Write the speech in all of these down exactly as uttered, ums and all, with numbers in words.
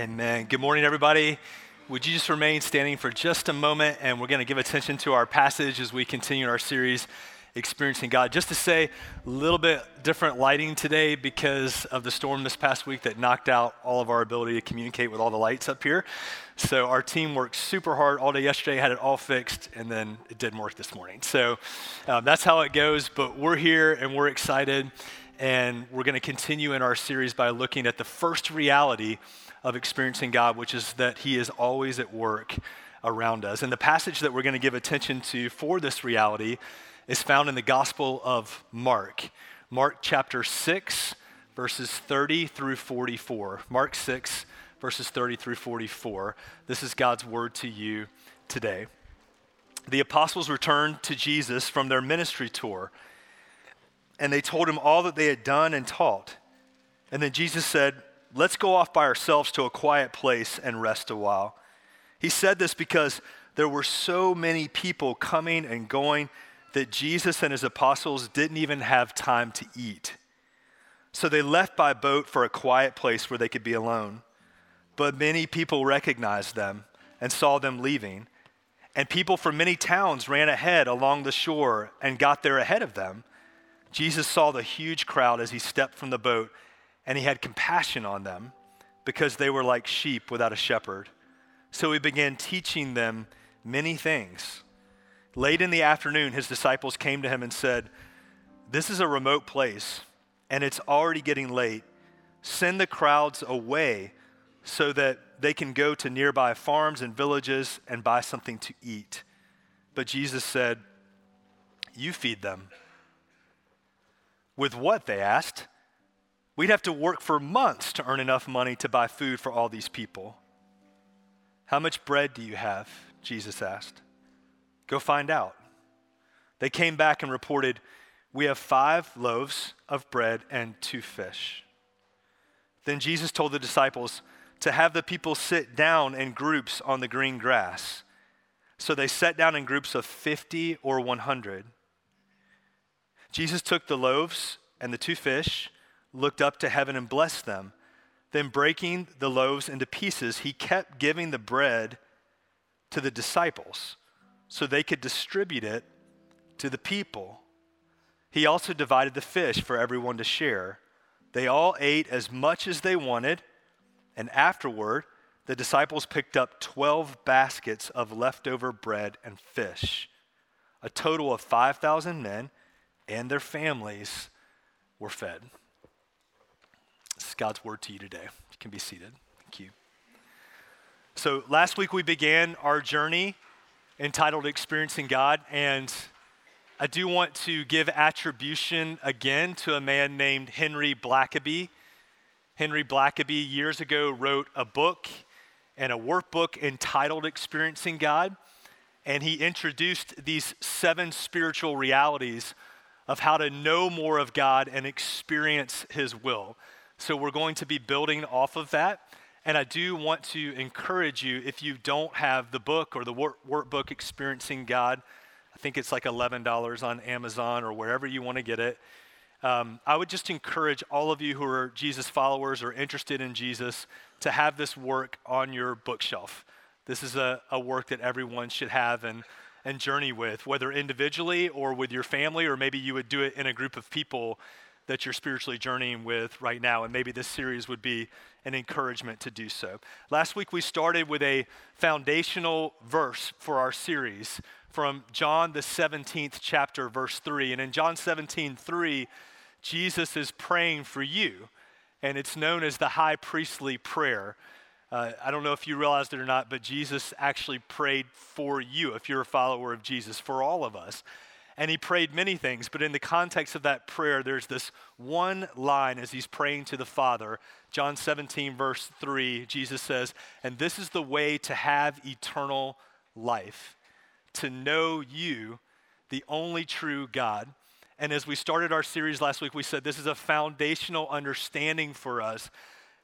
Amen. Good morning, everybody. Would you just remain standing for just a moment, and we're going to give attention to our passage as we continue our series, Experiencing God. Just to say, a little bit different lighting today because of the storm this past week that knocked out all of our ability to communicate with all the lights up here. So our team worked super hard all day yesterday, had it all fixed, and then it didn't work this morning. So um, that's how it goes, but we're here and we're excited, and we're going to continue in our series by looking at the first reality of experiencing God, which is that he is always at work around us. And the passage that we're going to give attention to for this reality is found in the Gospel of Mark. Mark chapter six, verses thirty through forty-four. Mark six, verses thirty through forty-four. This is God's word to you today. The apostles returned to Jesus from their ministry tour, and they told him all that they had done and taught. And then Jesus said, "Let's go off by ourselves to a quiet place and rest a while." He said this because there were so many people coming and going that Jesus and his apostles didn't even have time to eat. So they left by boat for a quiet place where they could be alone. But many people recognized them and saw them leaving. And people from many towns ran ahead along the shore and got there ahead of them. Jesus saw the huge crowd as he stepped from the boat, and he had compassion on them because they were like sheep without a shepherd. So he began teaching them many things. Late in the afternoon, his disciples came to him and said, "This is a remote place, and it's already getting late. Send the crowds away so that they can go to nearby farms and villages and buy something to eat." But Jesus said, "You feed them." "With what?" they asked. "We'd have to work for months to earn enough money to buy food for all these people." "How much bread do you have?" Jesus asked. "Go find out." They came back and reported, "We have five loaves of bread and two fish." Then Jesus told the disciples to have the people sit down in groups on the green grass. So they sat down in groups of fifty or one hundred. Jesus took the loaves and the two fish, looked up to heaven and blessed them. Then breaking the loaves into pieces, he kept giving the bread to the disciples so they could distribute it to the people. He also divided the fish for everyone to share. They all ate as much as they wanted, and afterward, the disciples picked up twelve baskets of leftover bread and fish. A total of five thousand men and their families were fed. This is God's word to you today. You can be seated. Thank you. So last week we began our journey entitled Experiencing God, and I do want to give attribution again to a man named Henry Blackaby. Henry Blackaby years ago wrote a book and a workbook entitled Experiencing God, and he introduced these seven spiritual realities of how to know more of God and experience his will. So we're going to be building off of that. And I do want to encourage you, if you don't have the book or the workbook Experiencing God, I think it's like eleven dollars on Amazon or wherever you want to get it. Um, I would just encourage all of you who are Jesus followers or interested in Jesus to have this work on your bookshelf. This is a, a work that everyone should have and, and journey with, whether individually or with your family, or maybe you would do it in a group of people that you're spiritually journeying with right now, and maybe this series would be an encouragement to do so. Last week we started with a foundational verse for our series from John the seventeenth chapter, verse three. And in John seventeen three, Jesus is praying for you, and it's known as the high priestly prayer. Uh, I don't know if you realized it or not, but Jesus actually prayed for you, if you're a follower of Jesus, for all of us. And he prayed many things, but in the context of that prayer, there's this one line as he's praying to the Father. John seventeen, verse three, Jesus says, "And this is the way to have eternal life, to know you, the only true God." And as we started our series last week, we said this is a foundational understanding for us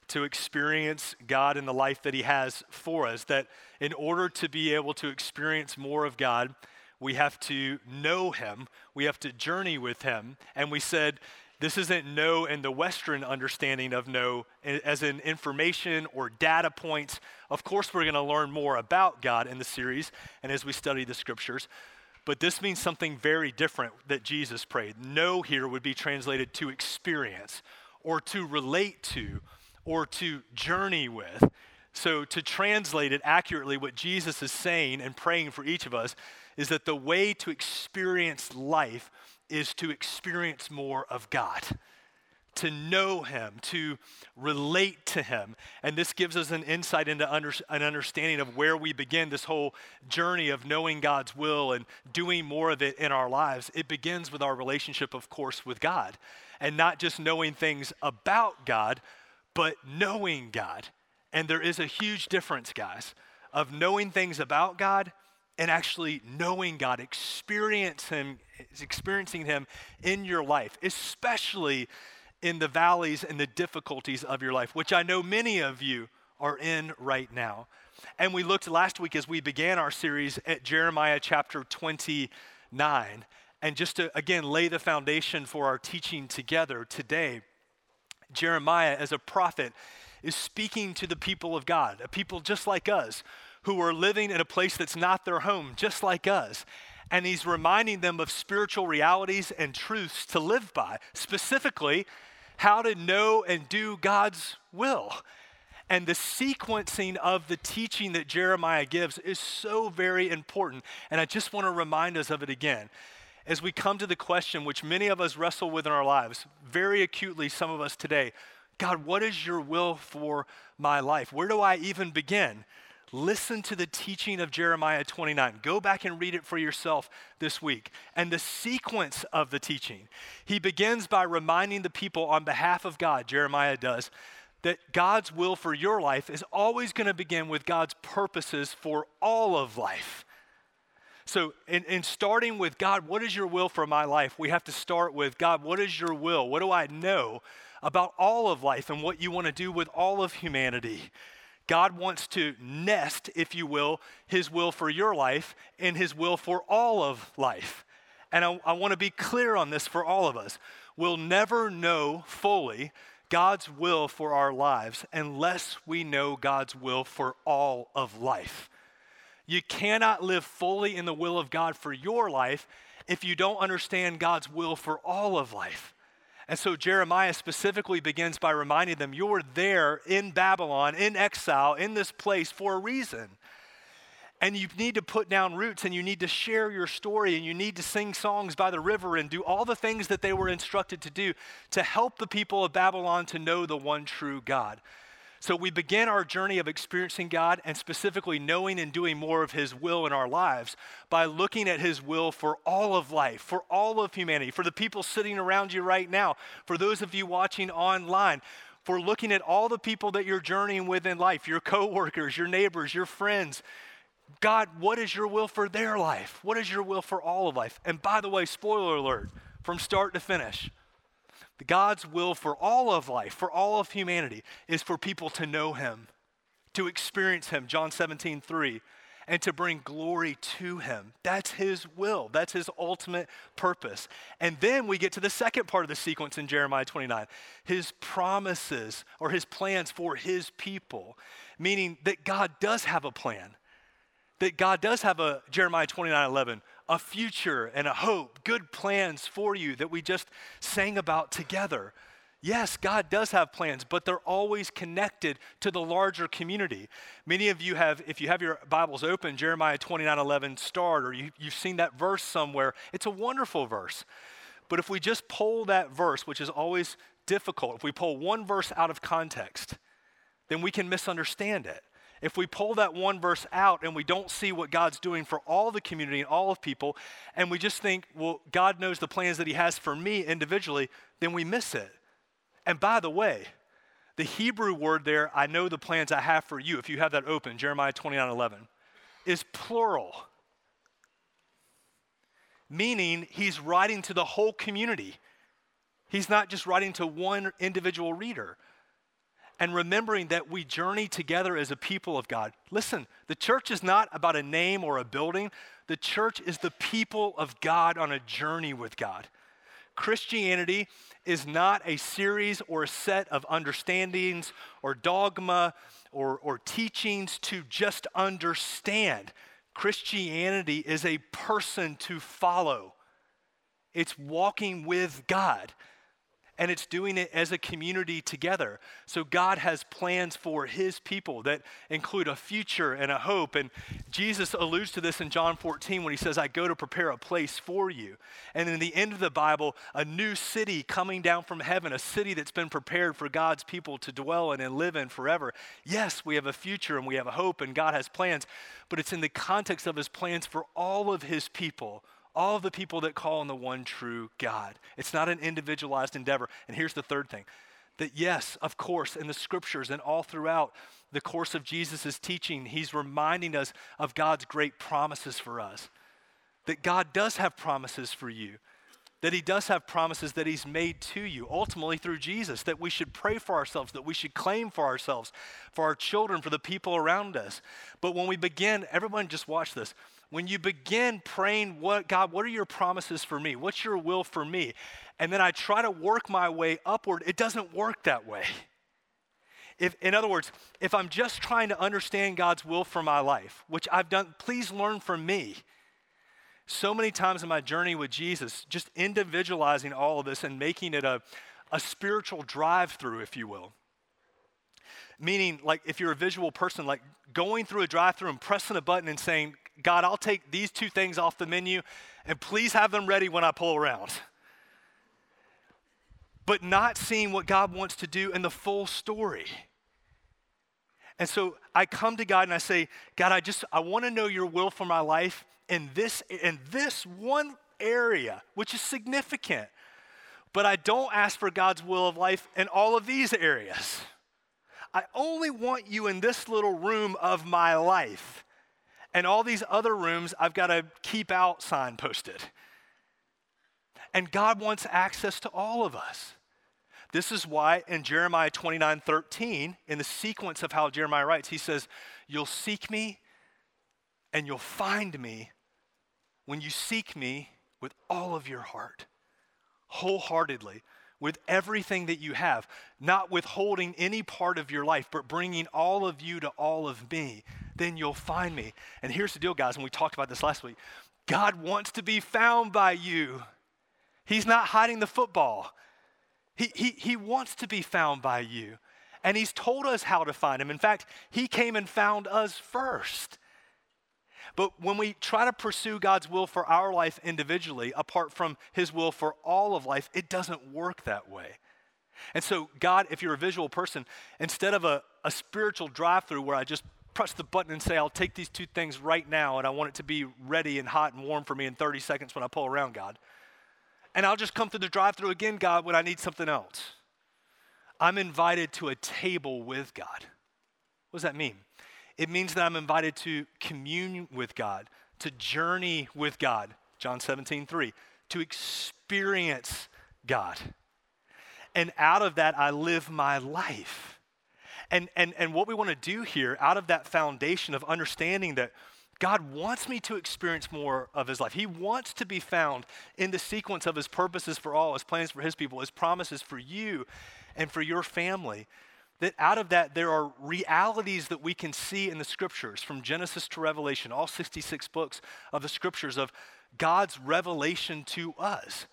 to experience God and the life that he has for us, that in order to be able to experience more of God, we have to know him, we have to journey with him. And we said This isn't no in the Western understanding of no as in information or data points. Of course, we're going to learn more about God in the series and as we study the scriptures. But this means something very different that Jesus prayed. No here would be translated to experience or to relate to or to journey with. So to translate it accurately, what Jesus is saying and praying for each of us is that the way to experience life is to experience more of God, to know him, to relate to him. And this gives us an insight into under, an understanding of where we begin this whole journey of knowing God's will and doing more of it in our lives. It begins with our relationship, of course, with God, and not just knowing things about God, but knowing God. And there is a huge difference, guys, of knowing things about God and actually knowing God, experience him, experiencing him in your life, especially in the valleys and the difficulties of your life, which I know many of you are in right now. And we looked last week as we began our series at Jeremiah chapter twenty-nine. And just to, again, lay the foundation for our teaching together today, Jeremiah as a prophet is speaking to the people of God, a people just like us, who are living in a place that's not their home, just like us. And he's reminding them of spiritual realities and truths to live by, specifically how to know and do God's will. And the sequencing of the teaching that Jeremiah gives is so very important. And I just want to remind us of it again. As we come to the question, which many of us wrestle with in our lives, very acutely, some of us today, God, what is your will for my life? Where do I even begin? Listen to the teaching of Jeremiah twenty-nine. Go back and read it for yourself this week. And the sequence of the teaching, he begins by reminding the people on behalf of God, Jeremiah does, that God's will for your life is always going to begin with God's purposes for all of life. So in, in starting with God, what is your will for my life? We have to start with God, what is your will? What do I know about all of life and what you want to do with all of humanity? God wants to nest, if you will, his will for your life and his will for all of life. And I, I want to be clear on this for all of us. We'll never know fully God's will for our lives unless we know God's will for all of life. You cannot live fully in the will of God for your life if you don't understand God's will for all of life. And so Jeremiah specifically begins by reminding them, you're there in Babylon, in exile, in this place for a reason. And you need to put down roots and you need to share your story and you need to sing songs by the river and do all the things that they were instructed to do to help the people of Babylon to know the one true God. So we begin our journey of experiencing God and specifically knowing and doing more of his will in our lives by looking at his will for all of life, for all of humanity, for the people sitting around you right now, for those of you watching online, for looking at all the people that you're journeying with in life, your coworkers, your neighbors, your friends. God, what is your will for their life? What is your will for all of life? And by the way, spoiler alert, from start to finish, God's will for all of life, for all of humanity, is for people to know him, to experience him, John seventeen three, and to bring glory to him. That's his will. That's his ultimate purpose. And then we get to the second part of the sequence in Jeremiah twenty-nine, his promises or his plans for his people, meaning that God does have a plan, that God does have a, Jeremiah twenty-nine eleven. A future and a hope, good plans for you that we just sang about together. Yes, God does have plans, but they're always connected to the larger community. Many of you have, if you have your Bibles open, Jeremiah twenty-nine eleven starred, or you, you've seen that verse somewhere. It's a wonderful verse. But if we just pull that verse, which is always difficult, if we pull one verse out of context, then we can misunderstand it. If we pull that one verse out and we don't see what God's doing for all the community and all of people, and we just think, well, God knows the plans that he has for me individually, then we miss it. And by the way, the Hebrew word there, I know the plans I have for you, if you have that open, Jeremiah twenty-nine eleven, is plural. Meaning he's writing to the whole community. He's not just writing to one individual reader. And remembering that we journey together as a people of God. Listen, the church is not about a name or a building. The church is the people of God on a journey with God. Christianity is not a series or a set of understandings or dogma or, or teachings to just understand. Christianity is a person to follow. It's walking with God, and it's doing it as a community together. So God has plans for his people that include a future and a hope. And Jesus alludes to this in John fourteen when he says, I go to prepare a place for you. And in the end of the Bible, a new city coming down from heaven, a city that's been prepared for God's people to dwell in and live in forever. Yes, we have a future and we have a hope and God has plans, but it's in the context of his plans for all of his people. All of the people that call on the one true God. It's not an individualized endeavor. And here's the third thing, that yes, of course, in the scriptures and all throughout the course of Jesus' teaching, he's reminding us of God's great promises for us, that God does have promises for you, that he does have promises that he's made to you, ultimately through Jesus, that we should pray for ourselves, that we should claim for ourselves, for our children, for the people around us. But when we begin, everyone just watch this, when you begin praying, what God, what are your promises for me? What's your will for me? And then I try to work my way upward. It doesn't work that way. If, in other words, if I'm just trying to understand God's will for my life, which I've done, please learn from me. So many times in my journey with Jesus, just individualizing all of this and making it a, a spiritual drive-through, if you will. Meaning, like, if you're a visual person, like going through a drive-through and pressing a button and saying, God, I'll take these two things off the menu and please have them ready when I pull around. But not seeing what God wants to do in the full story. And so I come to God and I say, God, I just, I want to know your will for my life in this, in this one area, which is significant. But I don't ask for God's will of life in all of these areas. I only want you in this little room of my life. And all these other rooms, I've got a keep out sign posted. And God wants access to all of us. This is why in Jeremiah twenty-nine thirteen, in the sequence of how Jeremiah writes, he says, you'll seek me and you'll find me when you seek me with all of your heart, wholeheartedly, with everything that you have, not withholding any part of your life, but bringing all of you to all of me. Then you'll find me. And here's the deal, guys, and we talked about this last week. God wants to be found by you. He's not hiding the football. He, he, he wants to be found by you. And he's told us how to find him. In fact, he came and found us first. But when we try to pursue God's will for our life individually, apart from his will for all of life, it doesn't work that way. And so God, if you're a visual person, instead of a, a spiritual drive-through where I just press the button and say, I'll take these two things right now and I want it to be ready and hot and warm for me in thirty seconds when I pull around, God. And I'll just come through the drive-through again, God, when I need something else. I'm invited to a table with God. What does that mean? It means that I'm invited to commune with God, to journey with God, John seventeen three, to experience God. And out of that, I live my life. And and and what we want to do here, out of that foundation of understanding that God wants me to experience more of his life. He wants to be found in the sequence of his purposes for all, his plans for his people, his promises for you and for your family. That out of that, there are realities that we can see in the scriptures from Genesis to Revelation, all sixty-six books of the scriptures of God's revelation to us.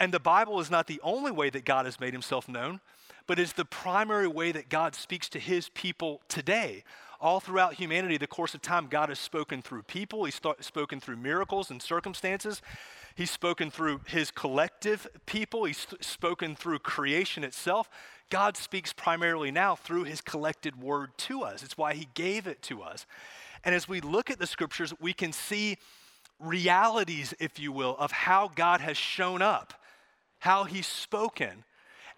And the Bible is not the only way that God has made himself known, but it's the primary way that God speaks to his people today. All throughout humanity, the course of time, God has spoken through people. He's spoken through miracles and circumstances. He's spoken through his collective people. He's spoken through creation itself. God speaks primarily now through his collected word to us. It's why he gave it to us. And as we look at the scriptures, we can see realities, if you will, of how God has shown up, how he's spoken.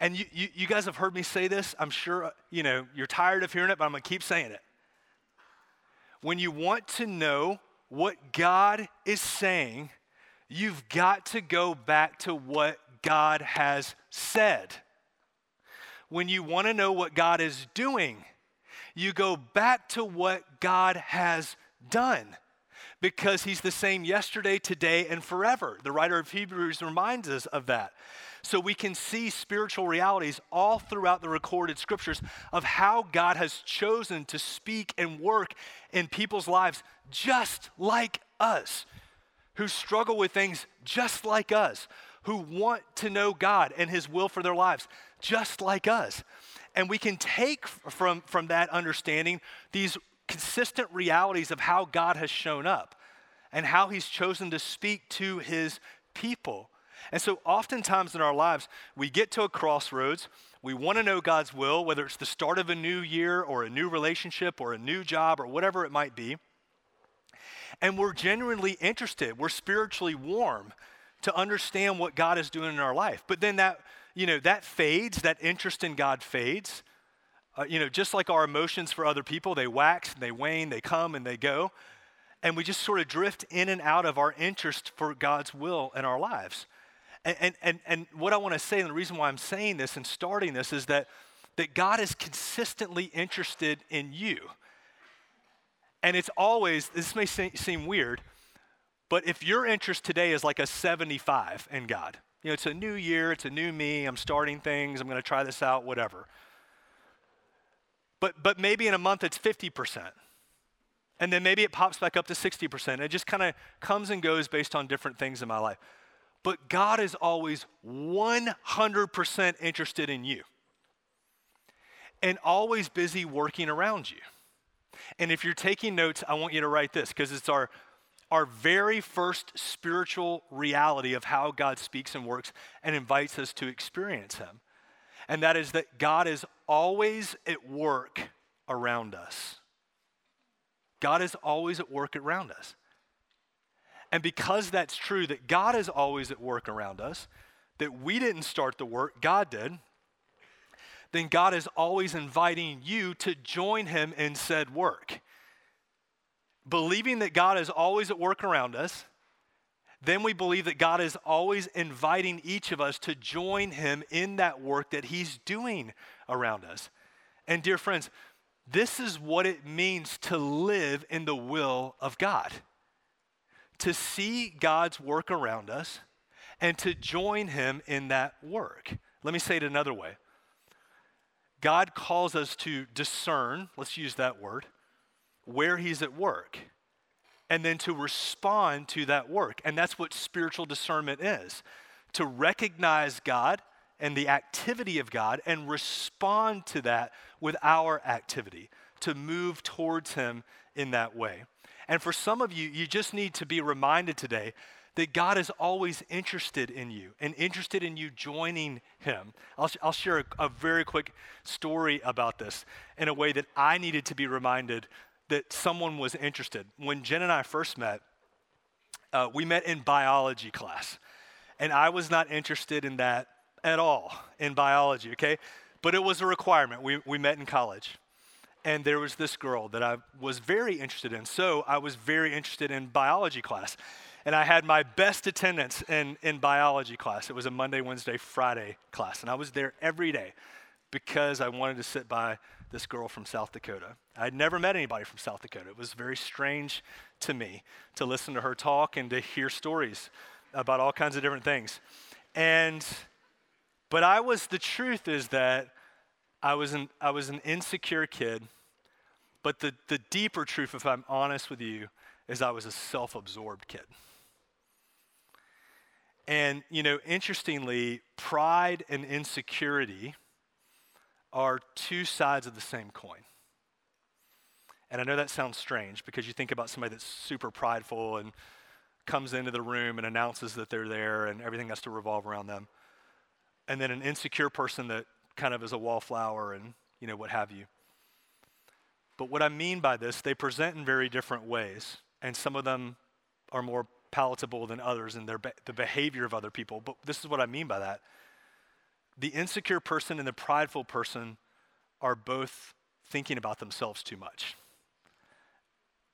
And you, you, you guys have heard me say this. I'm sure, you know, you're tired of hearing it, but I'm going to keep saying it. When you want to know what God is saying, you've got to go back to what God has said. When you want to know what God is doing, you go back to what God has done. because he's the same yesterday, today, and forever. The writer of Hebrews reminds us of that. So we can see spiritual realities all throughout the recorded scriptures of how God has chosen to speak and work in people's lives just like us, who struggle with things just like us, who want to know God and his will for their lives just like us. And we can take from, from that understanding these consistent realities of how God has shown up and how he's chosen to speak to his people. And so oftentimes in our lives, we get to a crossroads. We want to know God's will, whether it's the start of a new year or a new relationship or a new job or whatever it might be. And we're genuinely interested. We're spiritually warm to understand what God is doing in our life. But then that, you know, that fades, that interest in God fades. Uh, you know, just like our emotions for other people, they wax and they wane, they come and they go. And we just sort of drift in and out of our interest for God's will in our lives. And, and, and, and what I want to say, and the reason why I'm saying this and starting this, is that, that God is consistently interested in you. And it's always, this may seem weird, but if your interest today is like a seventy-five in God, you know, it's a new year, it's a new me, I'm starting things, I'm going to try this out, whatever. But but maybe in a month it's fifty percent. And then maybe it pops back up to sixty percent. It just kind of comes and goes based on different things in my life. But God is always one hundred percent interested in you and always busy working around you. And if you're taking notes, I want you to write this, because it's our, our very first spiritual reality of how God speaks and works and invites us to experience him. And that is that God is always at work around us. God is always at work around us. And because that's true, that God is always at work around us, that we didn't start the work, God did, then God is always inviting you to join him in said work. Believing that God is always at work around us, then we believe that God is always inviting each of us to join him in that work that he's doing around us. And dear friends, this is what it means to live in the will of God, to see God's work around us and to join him in that work. Let me say it another way. God calls us to discern, let's use that word, where he's at work, and then to respond to that work. And that's what spiritual discernment is, to recognize God and the activity of God and respond to that with our activity, to move towards him in that way. And for some of you, you just need to be reminded today that God is always interested in you and interested in you joining him. I'll, I'll share a, a very quick story about this in a way that I needed to be reminded that someone was interested. When Jen and I first met, uh, we met in biology class. And I was not interested in that at all, in biology, okay? But it was a requirement. We, we met in college. And there was this girl that I was very interested in. So I was very interested in biology class. And I had my best attendance in, in biology class. It was a Monday, Wednesday, Friday class. And I was there every day because I wanted to sit by this girl from South Dakota. I'd never met anybody from South Dakota. It was very strange to me to listen to her talk and to hear stories about all kinds of different things. And, but I was, the truth is that I was an, I was an insecure kid, but the, the deeper truth, if I'm honest with you, is I was a self-absorbed kid. And, you know, interestingly, pride and insecurity are two sides of the same coin. And I know that sounds strange because you think about somebody that's super prideful and comes into the room and announces that they're there and everything has to revolve around them. And then an insecure person that kind of is a wallflower and, you know, what have you. But what I mean by this, they present in very different ways. And some of them are more palatable than others in their be- the behavior of other people. But this is what I mean by that. The insecure person and the prideful person are both thinking about themselves too much.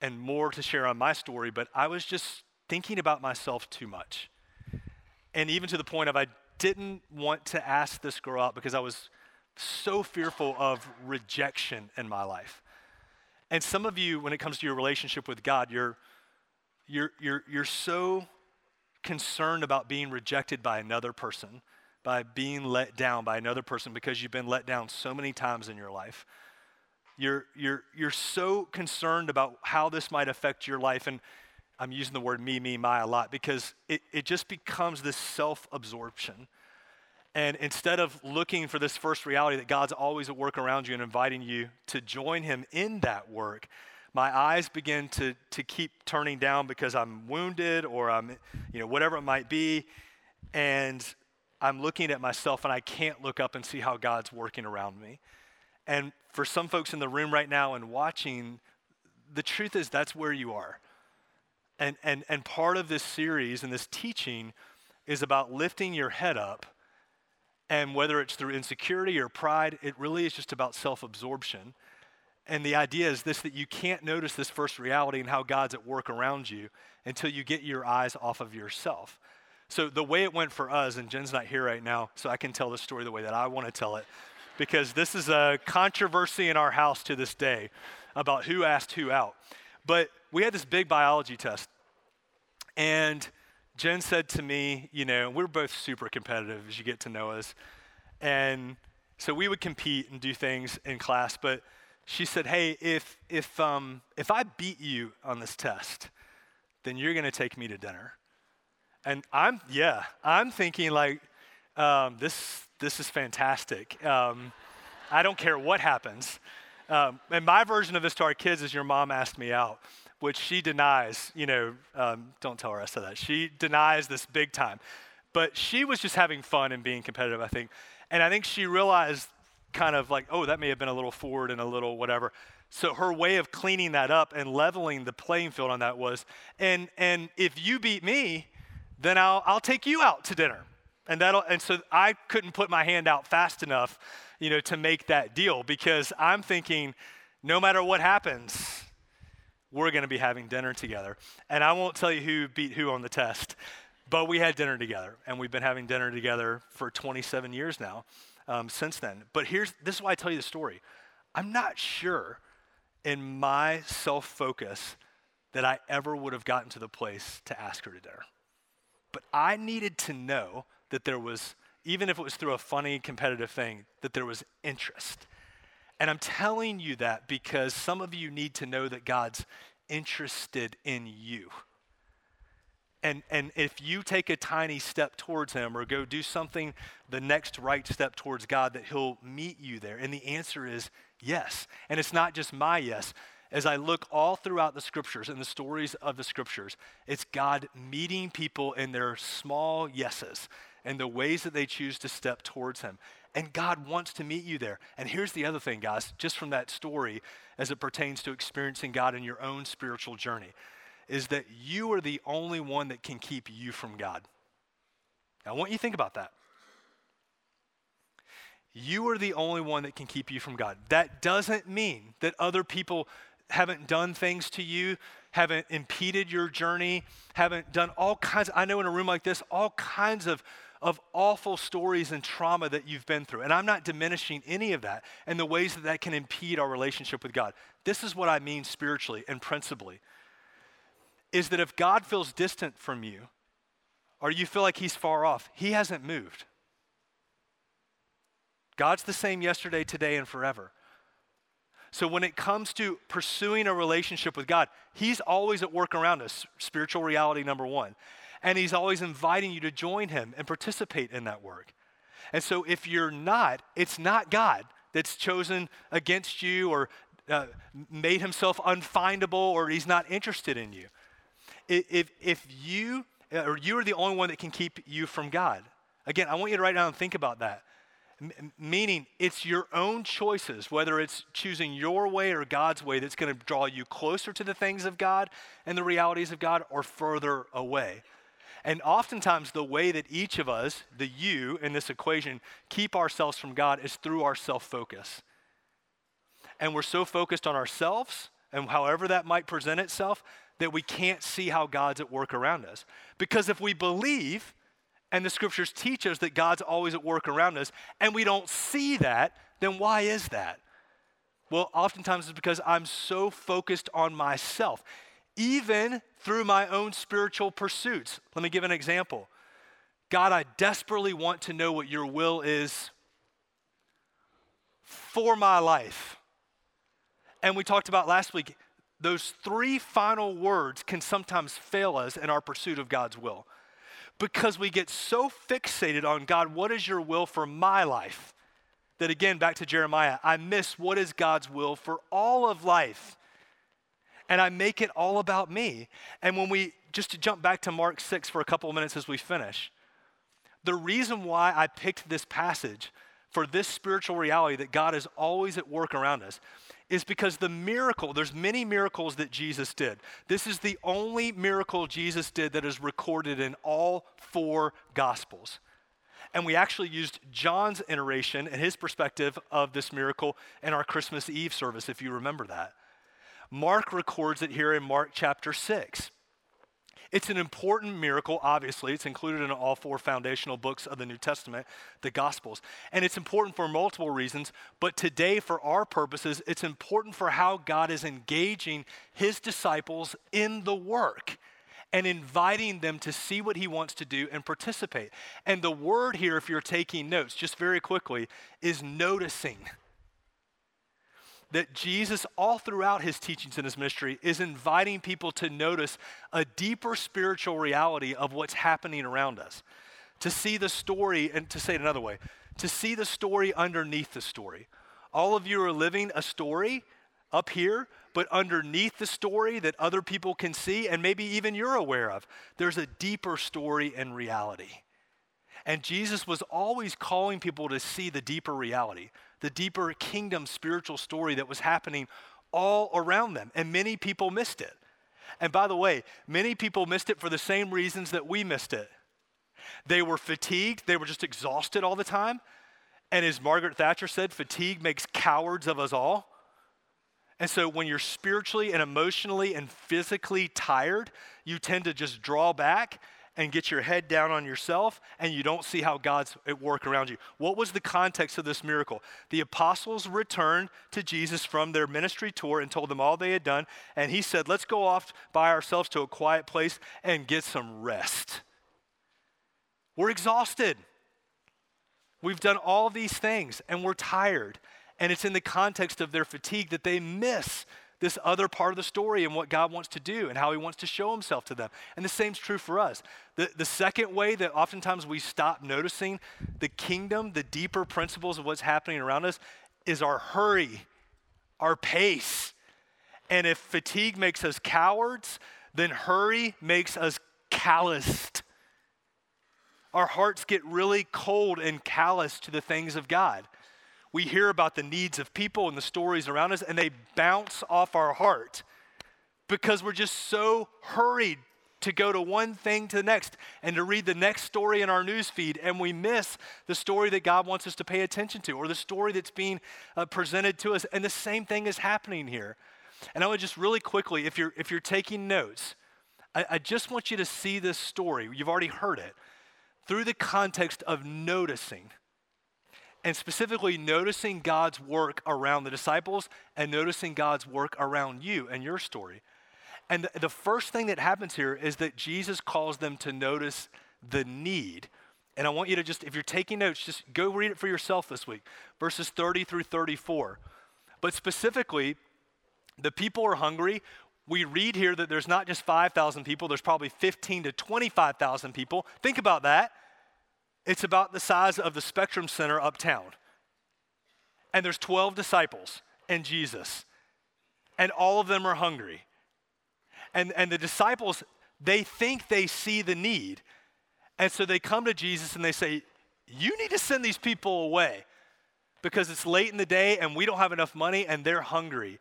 And more to share on my story, but I was just thinking about myself too much. And even to the point of I didn't want to ask this girl out because I was so fearful of rejection in my life. And some of you, when it comes to your relationship with God, you're You're, you're, you're so concerned about being rejected by another person, by being let down by another person, because you've been let down so many times in your life. You're, you're, you're so concerned about how this might affect your life. And I'm using the word me, me, my a lot, because it, it just becomes this self-absorption. And instead of looking for this first reality that God's always at work around you and inviting you to join him in that work, my eyes begin to to keep turning down because I'm wounded or I'm, you know, whatever it might be. And I'm looking at myself and I can't look up and see how God's working around me. And for some folks in the room right now and watching, the truth is that's where you are. And and and part of this series and this teaching is about lifting your head up. And whether it's through insecurity or pride, it really is just about self-absorption. And the idea is this, that you can't notice this first reality and how God's at work around you until you get your eyes off of yourself. So the way it went for us, and Jen's not here right now, so I can tell the story the way that I want to tell it, because this is a controversy in our house to this day about who asked who out. But we had this big biology test, and Jen said to me, you know, we're both super competitive as you get to know us, and so we would compete and do things in class, but she said, hey, if if um, if I beat you on this test, then you're going to take me to dinner. And I'm, yeah, I'm thinking like, um, this this is fantastic. Um, I don't care what happens. Um, and my version of this to our kids is your mom asked me out, which she denies, you know, um, don't tell her I said that. She denies this big time. But she was just having fun and being competitive, I think. And I think she realized kind of like, oh, that may have been a little forward and a little whatever. So her way of cleaning that up and leveling the playing field on that was, and and if you beat me, then I'll I'll take you out to dinner. And that'll and so I couldn't put my hand out fast enough, you know, to make that deal, because I'm thinking, no matter what happens, we're going to be having dinner together. And I won't tell you who beat who on the test, but we had dinner together, and we've been having dinner together for twenty-seven years now. Um, since then. But here's, this is why I tell you the story. I'm not sure in my self-focus that I ever would have gotten to the place to ask her to dinner. But I needed to know that there was, even if it was through a funny competitive thing, that there was interest. And I'm telling you that because some of you need to know that God's interested in you. And and if you take a tiny step towards him or go do something, the next right step towards God, that he'll meet you there. And the answer is yes. And it's not just my yes. As I look all throughout the scriptures and the stories of the scriptures, it's God meeting people in their small yeses and the ways that they choose to step towards him. And God wants to meet you there. And here's the other thing, guys, just from that story as it pertains to experiencing God in your own spiritual journey, is that you are the only one that can keep you from God. Now, I want you to think about that. You are the only one that can keep you from God. That doesn't mean that other people haven't done things to you, haven't impeded your journey, haven't done all kinds. I know in a room like this, all kinds of, of awful stories and trauma that you've been through. And I'm not diminishing any of that and the ways that that can impede our relationship with God. This is what I mean spiritually and principally, is that if God feels distant from you, or you feel like he's far off, he hasn't moved. God's the same yesterday, today, and forever. So when it comes to pursuing a relationship with God, he's always at work around us, spiritual reality number one. And he's always inviting you to join him and participate in that work. And so if you're not, it's not God that's chosen against you or uh, made himself unfindable, or he's not interested in you. If if you, or you are the only one that can keep you from God. Again, I want you to write down and think about that. M- meaning it's your own choices, whether it's choosing your way or God's way, that's going to draw you closer to the things of God and the realities of God, or further away. And oftentimes the way that each of us, the you in this equation, keep ourselves from God is through our self-focus. And we're so focused on ourselves and however that might present itself, that we can't see how God's at work around us. Because if we believe, and the scriptures teach us that God's always at work around us, and we don't see that, then why is that? Well, oftentimes it's because I'm so focused on myself. even through my own spiritual pursuits. Let me give an example. God, I desperately want to know what your will is for my life. And we talked about last week, those three final words can sometimes fail us in our pursuit of God's will because we get so fixated on, God, what is your will for my life? That again, back to Jeremiah, I miss what is God's will for all of life. And I make it all about me. And when we, just to jump back to Mark six for a couple of minutes as we finish, the reason why I picked this passage for this spiritual reality that God is always at work around us is because the miracle, there's many miracles that Jesus did. This is the only miracle Jesus did that is recorded in all four Gospels. And we actually used John's iteration and his perspective of this miracle in our Christmas Eve service, if you remember that. Mark records it here in Mark chapter six. It's an important miracle, obviously. It's included in all four foundational books of the New Testament, the Gospels. And it's important for multiple reasons, but today for our purposes, it's important for how God is engaging his disciples in the work and inviting them to see what he wants to do and participate. And the word here, if you're taking notes, just very quickly, is noticing. That Jesus, all throughout his teachings and his ministry, is inviting people to notice a deeper spiritual reality of what's happening around us. To see the story, and to say it another way, to see the story underneath the story. All of you are living a story up here, but underneath the story that other people can see, and maybe even you're aware of, there's a deeper story and reality. And Jesus was always calling people to see the deeper reality, the deeper kingdom spiritual story that was happening all around them. And many people missed it. And by the way, many people missed it for the same reasons that we missed it. They were fatigued. They were just exhausted all the time. And as Margaret Thatcher said, fatigue makes cowards of us all. And so when you're spiritually and emotionally and physically tired, you tend to just draw back and get your head down on yourself, and you don't see how God's at work around you. What was the context of this miracle? The apostles returned to Jesus from their ministry tour and told them all they had done, and he said, let's go off by ourselves to a quiet place and get some rest. We're exhausted. We've done all these things, and we're tired. And it's in the context of their fatigue that they miss this other part of the story and what God wants to do and how he wants to show himself to them. And the same's true for us. The, the second way that oftentimes we stop noticing the kingdom, the deeper principles of what's happening around us, is our hurry, our pace. And if fatigue makes us cowards, then hurry makes us calloused. Our hearts get really cold and callous to the things of God. We hear about the needs of people and the stories around us, and they bounce off our heart because we're just so hurried to go to one thing to the next and to read the next story in our newsfeed, and we miss the story that God wants us to pay attention to or the story that's being uh, presented to us. And the same thing is happening here. And I would just really quickly, if you're, if you're taking notes, I, I just want you to see this story. You've already heard it through the context of noticing. And specifically noticing God's work around the disciples and noticing God's work around you and your story. And the first thing that happens here is that Jesus calls them to notice the need. And I want you to just, if you're taking notes, just go read it for yourself this week. Verses thirty through thirty-four. But specifically, the people are hungry. We read here that there's not just five thousand people. There's probably fifteen to twenty-five thousand people. Think about that. It's about the size of the Spectrum Center uptown. And there's twelve disciples and Jesus. And all of them are hungry. And, and the disciples, they think they see the need. And so they come to Jesus and they say, you need to send these people away because it's late in the day and we don't have enough money and they're hungry.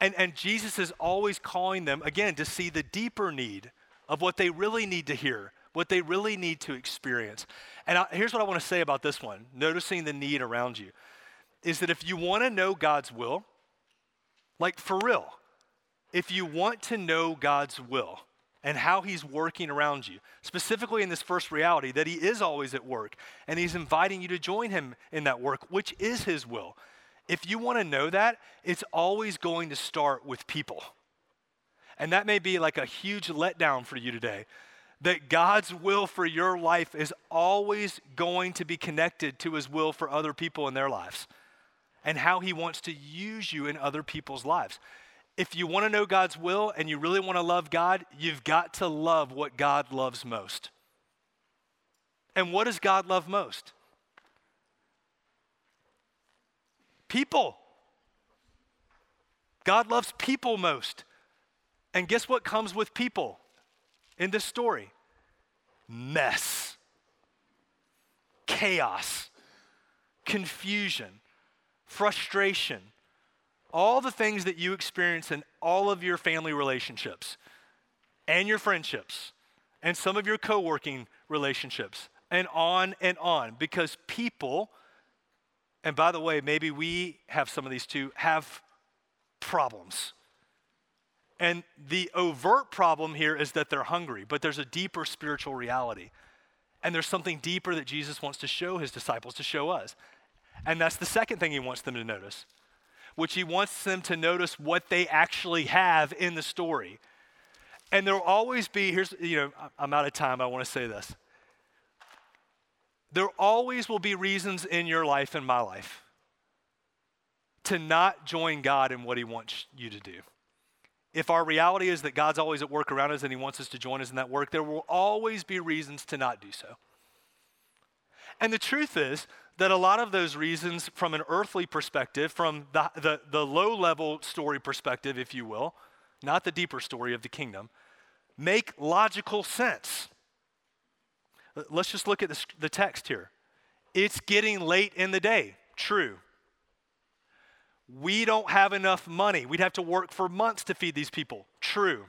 And, and Jesus is always calling them, again, to see the deeper need of what they really need to hear, what they really need to experience. And I, here's what I want to say about this one, noticing the need around you, is that if you want to know God's will, like for real, if you want to know God's will and how he's working around you, specifically in this first reality that he is always at work and he's inviting you to join him in that work, which is his will. If you want to know that, it's always going to start with people. And that may be like a huge letdown for you today, that God's will for your life is always going to be connected to his will for other people in their lives and how he wants to use you in other people's lives. If you want to know God's will and you really want to love God, you've got to love what God loves most. And what does God love most? People. God loves people most. And guess what comes with people in this story? Mess, chaos, confusion, frustration, all the things that you experience in all of your family relationships and your friendships and some of your co-working relationships and on and on, because people, and by the way, maybe we have some of these too, have problems. And the overt problem here is that they're hungry, but there's a deeper spiritual reality. And there's something deeper that Jesus wants to show his disciples, to show us. And that's the second thing he wants them to notice, which he wants them to notice what they actually have in the story. And there'll always be, here's, you know, I'm out of time, I want to say this. There always will be reasons in your life and my life to not join God in what he wants you to do. If our reality is that God's always at work around us and he wants us to join us in that work, there will always be reasons to not do so. And the truth is that a lot of those reasons from an earthly perspective, from the, the, the low-level story perspective, if you will, not the deeper story of the kingdom, make logical sense. Let's just look at this, the text here. It's getting late in the day, true. We don't have enough money. We'd have to work for months to feed these people. True.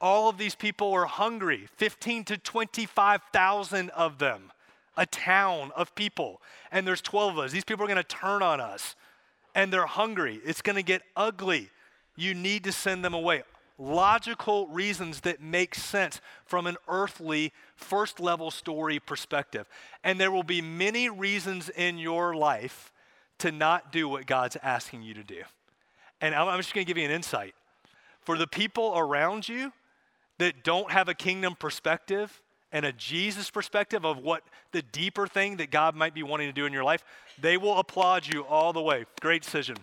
All of these people are hungry, fifteen to twenty-five thousand of them, a town of people. And there's twelve of us. These people are going to turn on us. And they're hungry. It's going to get ugly. You need to send them away. Logical reasons that make sense from an earthly, first-level story perspective. And there will be many reasons in your life to not do what God's asking you to do. And I'm just going to give you an insight. For the people around you that don't have a kingdom perspective and a Jesus perspective of what the deeper thing that God might be wanting to do in your life, they will applaud you all the way. Great decision.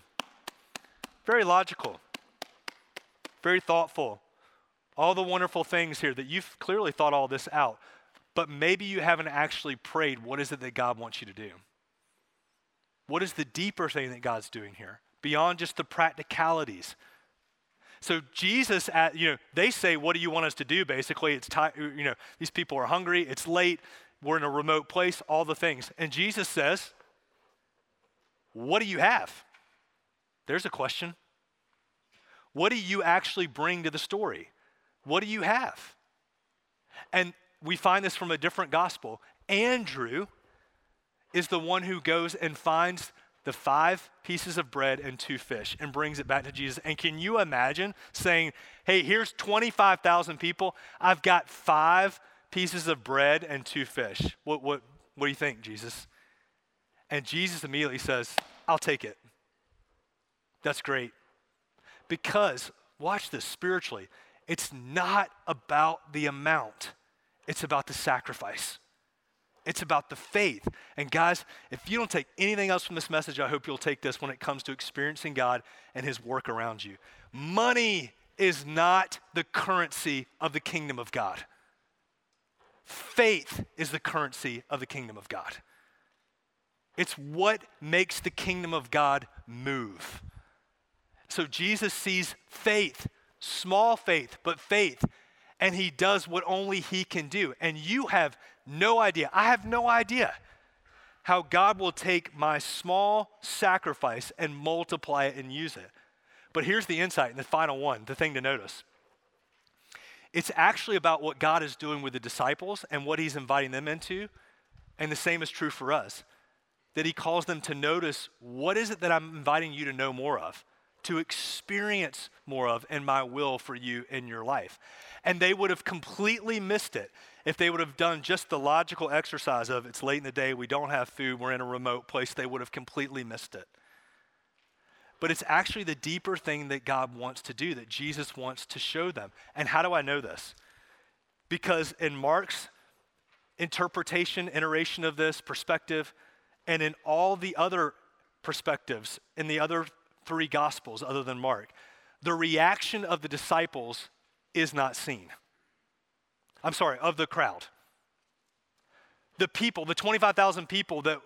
Very logical. Very thoughtful. All the wonderful things here that you've clearly thought all this out, but maybe you haven't actually prayed, what is it that God wants you to do? What is the deeper thing that God's doing here beyond just the practicalities? So Jesus, at, you know, they say, "What do you want us to do?" Basically, it's ti- you know, these people are hungry. It's late. We're in a remote place. All the things, and Jesus says, "What do you have?" There's a question. What do you actually bring to the story? What do you have? And we find this from a different gospel. Andrew is the one who goes and finds the five pieces of bread and two fish and brings it back to Jesus. And can you imagine saying, hey, here's twenty-five thousand people. I've got five pieces of bread and two fish. What, what, what do you think, Jesus? And Jesus immediately says, I'll take it. That's great. Because, watch this spiritually, it's not about the amount. It's about the sacrifice. It's about the faith. And guys, if you don't take anything else from this message, I hope you'll take this when it comes to experiencing God and his work around you. Money is not the currency of the kingdom of God. Faith is the currency of the kingdom of God. It's what makes the kingdom of God move. So Jesus sees faith, small faith, but faith, and he does what only he can do. And you have no idea. I have no idea how God will take my small sacrifice and multiply it and use it. But here's the insight and the final one, the thing to notice. It's actually about what God is doing with the disciples and what he's inviting them into. And the same is true for us, that he calls them to notice, what is it that I'm inviting you to know more of, to experience more of in my will for you in your life. And they would have completely missed it if they would have done just the logical exercise of it's late in the day, we don't have food, we're in a remote place. They would have completely missed it. but it's actually the deeper thing that God wants to do, that Jesus wants to show them. And how do I know this? Because in Mark's interpretation, iteration of this perspective, and in all the other perspectives in the other three Gospels other than Mark, the reaction of the disciples is not seen. I'm sorry, of the crowd. The people, the twenty-five thousand people that,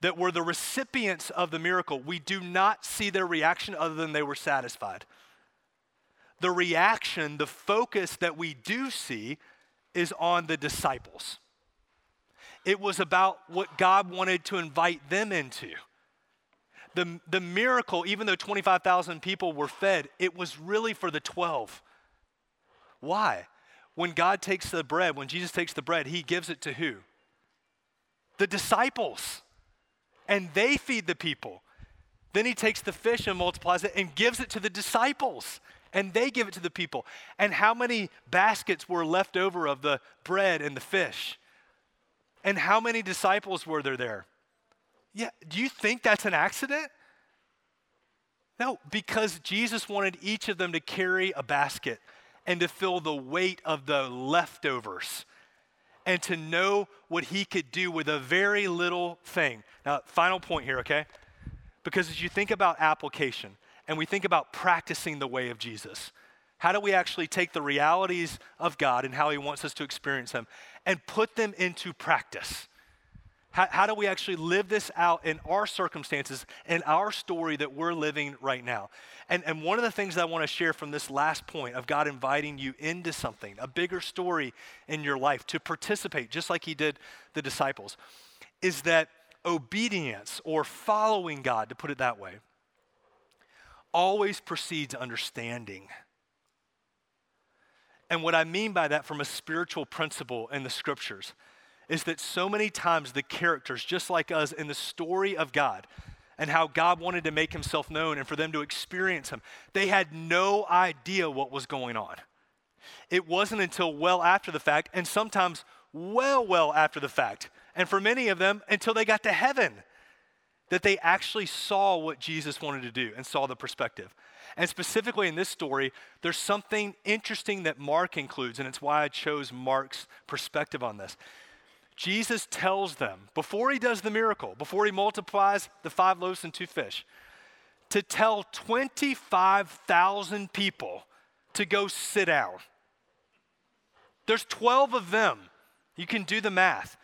that were the recipients of the miracle, we do not see their reaction other than they were satisfied. The reaction, the focus that we do see is on the disciples. It was about what God wanted to invite them into. The, the miracle, even though twenty-five thousand people were fed, it was really for the twelve. Why? When God takes the bread, when Jesus takes the bread, he gives it to who? The disciples. And they feed the people. Then he takes the fish and multiplies it and gives it to the disciples. And they give it to the people. And how many baskets were left over of the bread and the fish? And how many disciples were there there? Yeah, do you think that's an accident? No, because Jesus wanted each of them to carry a basket and to feel the weight of the leftovers and to know what he could do with a very little thing. Now, final point here, okay? Because as you think about application and we think about practicing the way of Jesus, how do we actually take the realities of God and how he wants us to experience him and put them into practice? How, how do we actually live this out in our circumstances, in our story that we're living right now? And, and one of the things that I want to share from this last point of God inviting you into something, a bigger story in your life, to participate just like he did the disciples, is that obedience or following God, to put it that way, always precedes understanding. And what I mean by that from a spiritual principle in the scriptures is that so many times the characters, just like us, in the story of God and how God wanted to make himself known and for them to experience him, they had no idea what was going on. It wasn't until well after the fact, and sometimes well, well after the fact, and for many of them, until they got to heaven, that they actually saw what Jesus wanted to do and saw the perspective. And specifically in this story, there's something interesting that Mark includes, and it's why I chose Mark's perspective on this. Jesus tells them, before he does the miracle, before he multiplies the five loaves and two fish, to tell twenty-five thousand people to go sit down. There's twelve of them. You can do the math.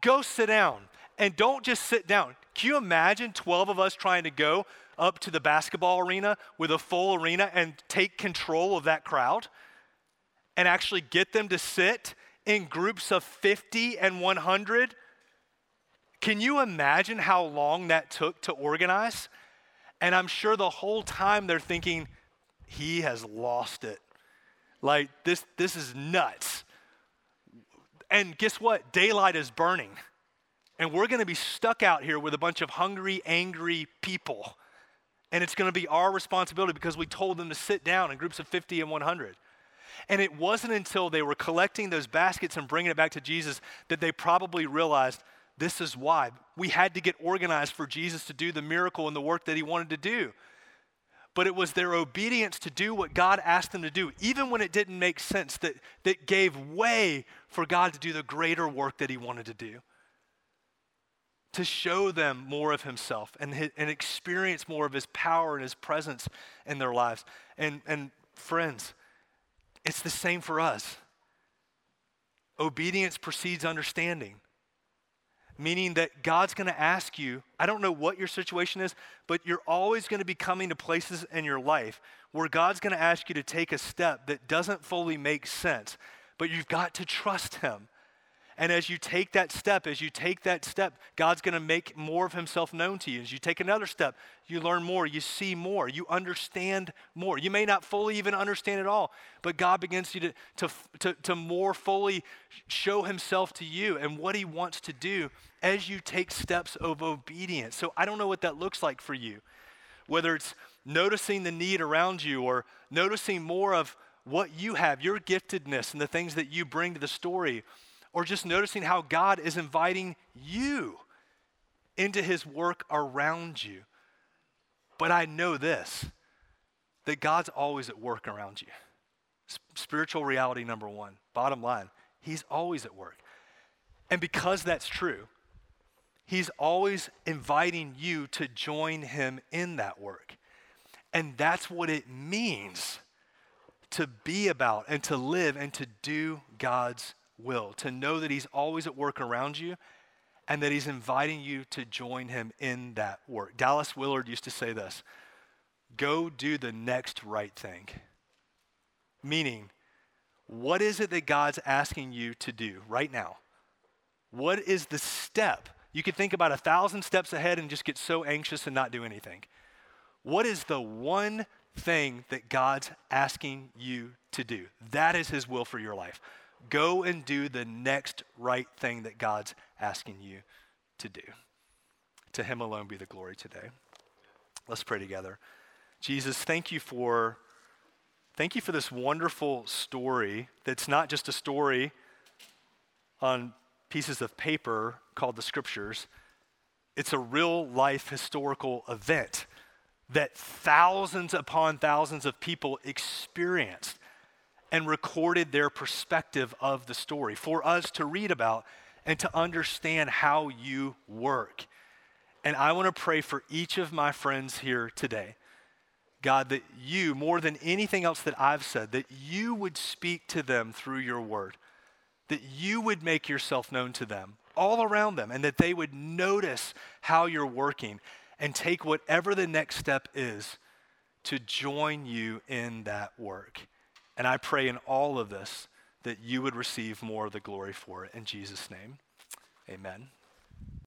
Go sit down. And don't just sit down. Can you imagine twelve of us trying to go up to the basketball arena with a full arena and take control of that crowd and actually get them to sit in groups of fifty and one hundred. Can you imagine how long that took to organize? And I'm sure the whole time they're thinking, he has lost it. Like, this, this is nuts. And guess what? Daylight is burning. And we're going to be stuck out here with a bunch of hungry, angry people. And it's going to be our responsibility because we told them to sit down in groups of fifty and one hundred. And it wasn't until they were collecting those baskets and bringing it back to Jesus that they probably realized this is why. We had to get organized for Jesus to do the miracle and the work that he wanted to do. But it was their obedience to do what God asked them to do, even when it didn't make sense, that, that gave way for God to do the greater work that he wanted to do, to show them more of himself and, his, and experience more of his power and his presence in their lives. And, and friends, it's the same for us. Obedience precedes understanding, meaning that God's going to ask you, I don't know what your situation is, but you're always going to be coming to places in your life where God's going to ask you to take a step that doesn't fully make sense, but you've got to trust him. And as you take that step, as you take that step, God's going to make more of himself known to you. As you take another step, you learn more, you see more, you understand more. You may not fully even understand it all, but God begins you to, to, to, to more fully show himself to you and what he wants to do as you take steps of obedience. So I don't know what that looks like for you, whether it's noticing the need around you or noticing more of what you have, your giftedness and the things that you bring to the story, or just noticing how God is inviting you into his work around you. But I know this, that God's always at work around you. Spiritual reality number one, bottom line, he's always at work. And because that's true, he's always inviting you to join him in that work. And that's what it means to be about and to live and to do God's will, to know that he's always at work around you and that he's inviting you to join him in that work. Dallas Willard used to say this, go do the next right thing. Meaning, what is it that God's asking you to do right now? What is the step? You could think about a thousand steps ahead and just get so anxious and not do anything. What is the one thing that God's asking you to do? That is his will for your life. Go and do the next right thing that God's asking you to do. To him alone be the glory today. Let's pray together. Jesus, thank you for thank you for this wonderful story that's not just a story on pieces of paper called the Scriptures. It's a real life historical event that thousands upon thousands of people experienced and recorded their perspective of the story for us to read about and to understand how you work. And I want to pray for each of my friends here today, God, that you, more than anything else that I've said, that you would speak to them through your word, that you would make yourself known to them, all around them, and that they would notice how you're working and take whatever the next step is to join you in that work. And I pray in all of this that you would receive more of the glory for it. In Jesus' name, amen.